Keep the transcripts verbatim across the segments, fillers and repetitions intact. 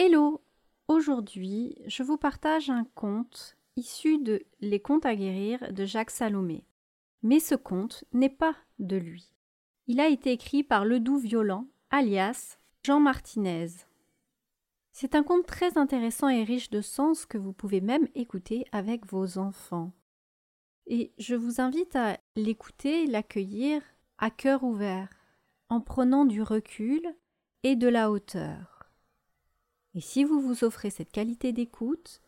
Hello! Aujourd'hui, je vous partage un conte issu de Les contes à guérir de Jacques Salomé. Mais ce conte n'est pas de lui. Il a été écrit par Ledoux Violent, alias Jean Martinez. C'est un conte très intéressant et riche de sens que vous pouvez même écouter avec vos enfants. Et je vous invite à l'écouter et l'accueillir à cœur ouvert, en prenant du recul et de la hauteur. Et si vous vous offrez cette qualité d'écoute,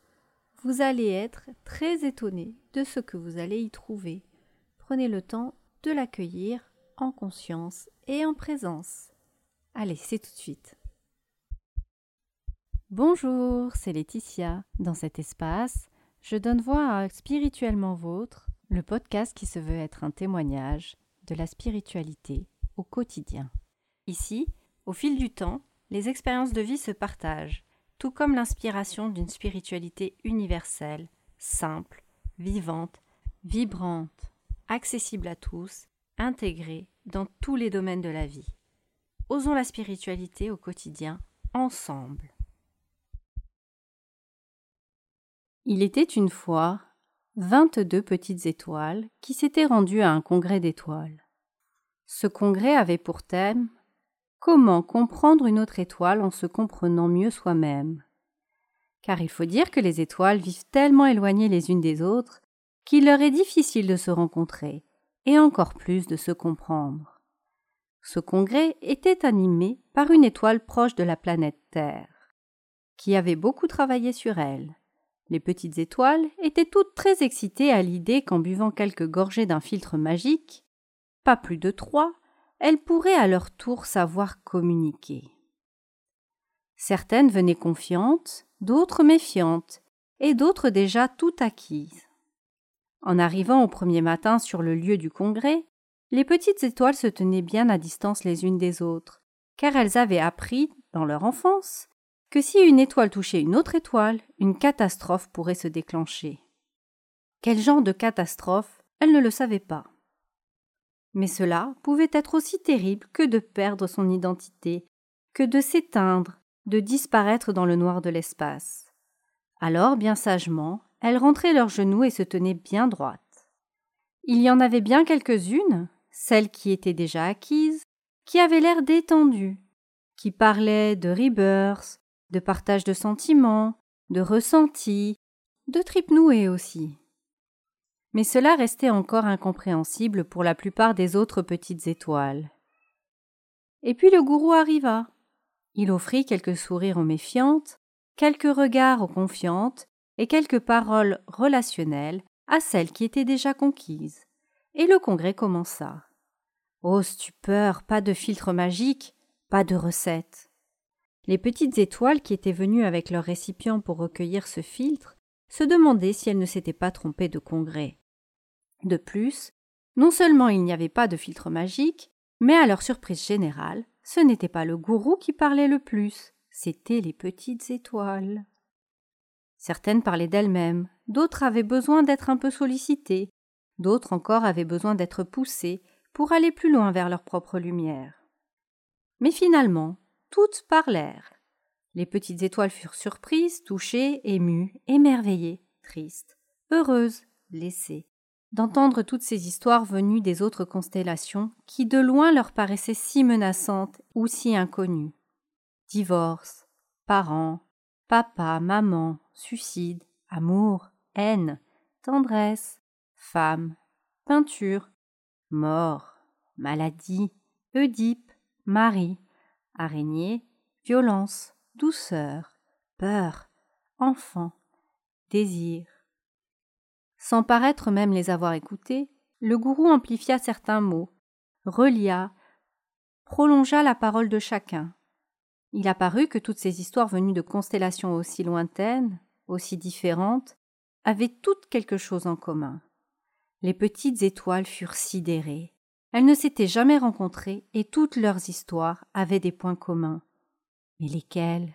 vous allez être très étonné de ce que vous allez y trouver. Prenez le temps de l'accueillir en conscience et en présence. Allez, c'est tout de suite. Bonjour, c'est Laetitia. Dans cet espace, je donne voix à Spirituellement Vôtre, le podcast qui se veut être un témoignage de la spiritualité au quotidien. Ici, au fil du temps, les expériences de vie se partagent, tout comme l'inspiration d'une spiritualité universelle, simple, vivante, vibrante, accessible à tous, intégrée dans tous les domaines de la vie. Osons la spiritualité au quotidien, ensemble. Il était une fois vingt-deux petites étoiles qui s'étaient rendues à un congrès d'étoiles. Ce congrès avait pour thème « Comment comprendre une autre étoile en se comprenant mieux soi-même ?» Car il faut dire que les étoiles vivent tellement éloignées les unes des autres qu'il leur est difficile de se rencontrer et encore plus de se comprendre. Ce congrès était animé par une étoile proche de la planète Terre, qui avait beaucoup travaillé sur elle. Les petites étoiles étaient toutes très excitées à l'idée qu'en buvant quelques gorgées d'un filtre magique, pas plus de trois, elles pourraient à leur tour savoir communiquer. Certaines venaient confiantes, d'autres méfiantes, et d'autres déjà tout acquises. En arrivant au premier matin sur le lieu du congrès, les petites étoiles se tenaient bien à distance les unes des autres, car elles avaient appris, dans leur enfance, que si une étoile touchait une autre étoile, une catastrophe pourrait se déclencher. Quel genre de catastrophe, elles ne le savaient pas. Mais cela pouvait être aussi terrible que de perdre son identité, que de s'éteindre, de disparaître dans le noir de l'espace. Alors, bien sagement, elles rentraient leurs genoux et se tenaient bien droites. Il y en avait bien quelques-unes, celles qui étaient déjà acquises, qui avaient l'air détendues, qui parlaient de rebirth, de partage de sentiments, de ressentis, de tripes nouées aussi. Mais cela restait encore incompréhensible pour la plupart des autres petites étoiles. Et puis le gourou arriva. Il offrit quelques sourires aux méfiantes, quelques regards aux confiantes et quelques paroles relationnelles à celles qui étaient déjà conquises. Et le congrès commença. Oh stupeur, pas de filtre magique, pas de recette. Les petites étoiles qui étaient venues avec leur récipient pour recueillir ce filtre se demandaient si elles ne s'étaient pas trompées de congrès. De plus, non seulement il n'y avait pas de filtre magique, mais à leur surprise générale, ce n'était pas le gourou qui parlait le plus, c'étaient les petites étoiles. Certaines parlaient d'elles-mêmes, d'autres avaient besoin d'être un peu sollicitées, d'autres encore avaient besoin d'être poussées pour aller plus loin vers leur propre lumière. Mais finalement, toutes parlèrent. Les petites étoiles furent surprises, touchées, émues, émerveillées, tristes, heureuses, blessées, d'entendre toutes ces histoires venues des autres constellations qui de loin leur paraissaient si menaçantes ou si inconnues. Divorce, parents, papa, maman, suicide, amour, haine, tendresse, femme, peinture, mort, maladie, Oedipe, mari, araignée, violence, douceur, peur, enfant, désir. Sans paraître même les avoir écoutés, le gourou amplifia certains mots, relia, prolongea la parole de chacun. Il apparut que toutes ces histoires venues de constellations aussi lointaines, aussi différentes, avaient toutes quelque chose en commun. Les petites étoiles furent sidérées. Elles ne s'étaient jamais rencontrées et toutes leurs histoires avaient des points communs. Mais lesquels ?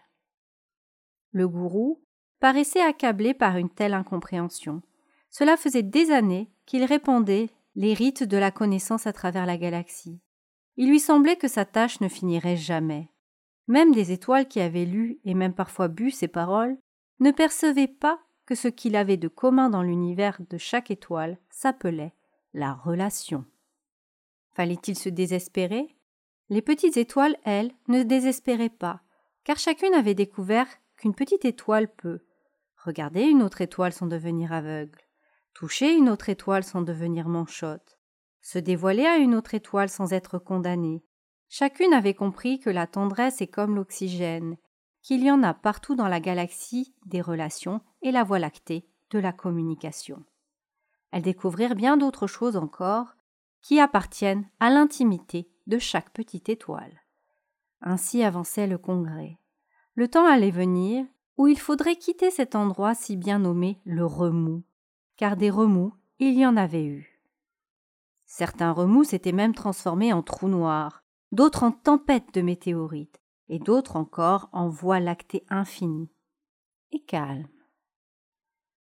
Le gourou paraissait accablé par une telle incompréhension. Cela faisait des années qu'il répandait les rites de la connaissance à travers la galaxie. Il lui semblait que sa tâche ne finirait jamais. Même des étoiles qui avaient lu et même parfois bu ces paroles ne percevaient pas que ce qu'il avait de commun dans l'univers de chaque étoile s'appelait la relation. Fallait-il se désespérer ? Les petites étoiles, elles, ne désespéraient pas, car chacune avait découvert qu'une petite étoile peut regarder une autre étoile sans devenir aveugle, toucher une autre étoile sans devenir manchotte, se dévoiler à une autre étoile sans être condamnée. Chacune avait compris que la tendresse est comme l'oxygène, qu'il y en a partout dans la galaxie des relations et la Voie lactée de la communication. Elles découvrirent bien d'autres choses encore qui appartiennent à l'intimité de chaque petite étoile. Ainsi avançait le congrès. Le temps allait venir où il faudrait quitter cet endroit si bien nommé le remous, car des remous, il y en avait eu. Certains remous s'étaient même transformés en trous noirs, d'autres en tempêtes de météorites, et d'autres encore en voie lactée infinie et calme.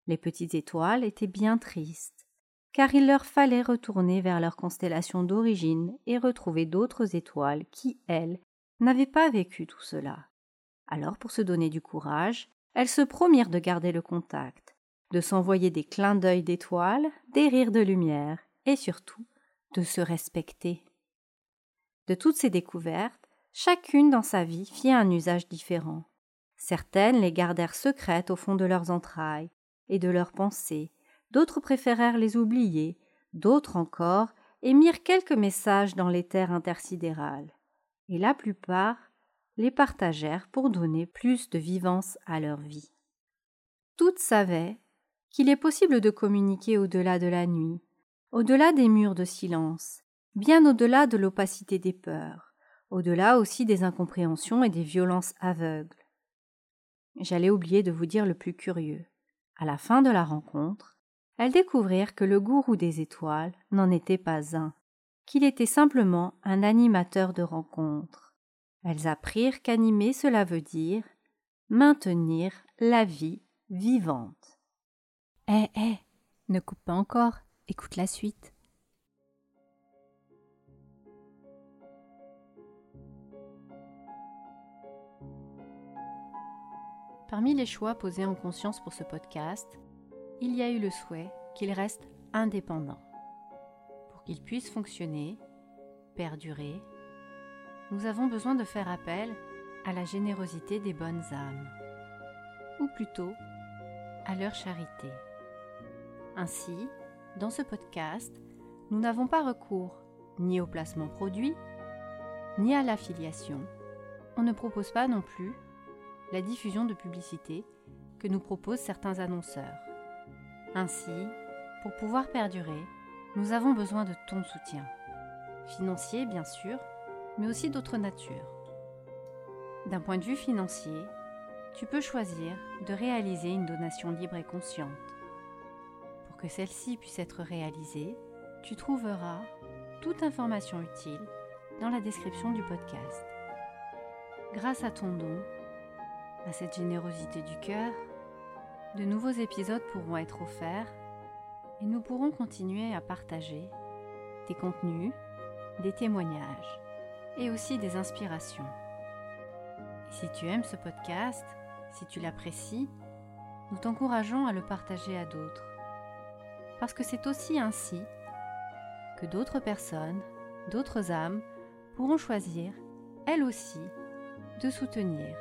Les petites étoiles étaient bien tristes, car il leur fallait retourner vers leur constellation d'origine et retrouver d'autres étoiles qui, elles, n'avaient pas vécu tout cela. Alors, pour se donner du courage, elles se promirent de garder le contact, de s'envoyer des clins d'œil d'étoiles, des rires de lumière et surtout de se respecter. De toutes ces découvertes, chacune dans sa vie fit un usage différent. Certaines les gardèrent secrètes au fond de leurs entrailles et de leurs pensées, d'autres préférèrent les oublier, d'autres encore émirent quelques messages dans les terres intersidérales. Et la plupart les partagèrent pour donner plus de vivance à leur vie. Toutes savaient qu'il est possible de communiquer au-delà de la nuit, au-delà des murs de silence, bien au-delà de l'opacité des peurs, au-delà aussi des incompréhensions et des violences aveugles. J'allais oublier de vous dire le plus curieux. À la fin de la rencontre, elles découvrirent que le gourou des étoiles n'en était pas un, qu'il était simplement un animateur de rencontres. Elles apprirent qu'animer, cela veut dire maintenir la vie vivante. Hé, hey, hé, hey, ne coupe pas encore, écoute la suite. Parmi les choix posés en conscience pour ce podcast, il y a eu le souhait qu'il reste indépendant. Pour qu'il puisse fonctionner, perdurer, nous avons besoin de faire appel à la générosité des bonnes âmes, ou plutôt à leur charité. Ainsi, dans ce podcast, nous n'avons pas recours ni au placement produit, ni à l'affiliation. On ne propose pas non plus la diffusion de publicités que nous proposent certains annonceurs. Ainsi, pour pouvoir perdurer, nous avons besoin de ton soutien, financier bien sûr, mais aussi d'autres natures. D'un point de vue financier, tu peux choisir de réaliser une donation libre et consciente. Pour que celle-ci puisse être réalisée, tu trouveras toute information utile dans la description du podcast. Grâce à ton don, à cette générosité du cœur, de nouveaux épisodes pourront être offerts et nous pourrons continuer à partager des contenus, des témoignages et aussi des inspirations. Et si tu aimes ce podcast, si tu l'apprécies, nous t'encourageons à le partager à d'autres. Parce que c'est aussi ainsi que d'autres personnes, d'autres âmes pourront choisir, elles aussi, de soutenir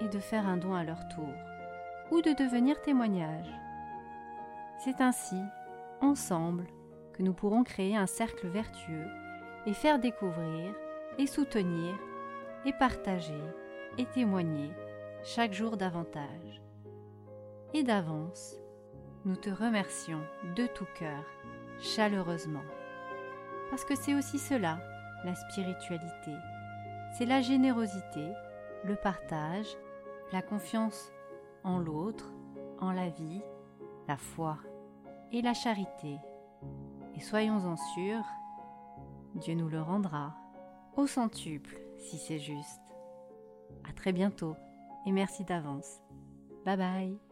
et de faire un don à leur tour, ou de devenir témoignage. C'est ainsi, ensemble, que nous pourrons créer un cercle vertueux et faire découvrir, et soutenir, et partager, et témoigner chaque jour davantage. Et d'avance, nous te remercions de tout cœur, chaleureusement. Parce que c'est aussi cela, la spiritualité. C'est la générosité, le partage, la confiance en l'autre, en la vie, la foi et la charité. Et soyons-en sûrs, Dieu nous le rendra au centuple si c'est juste. À très bientôt et merci d'avance. Bye bye.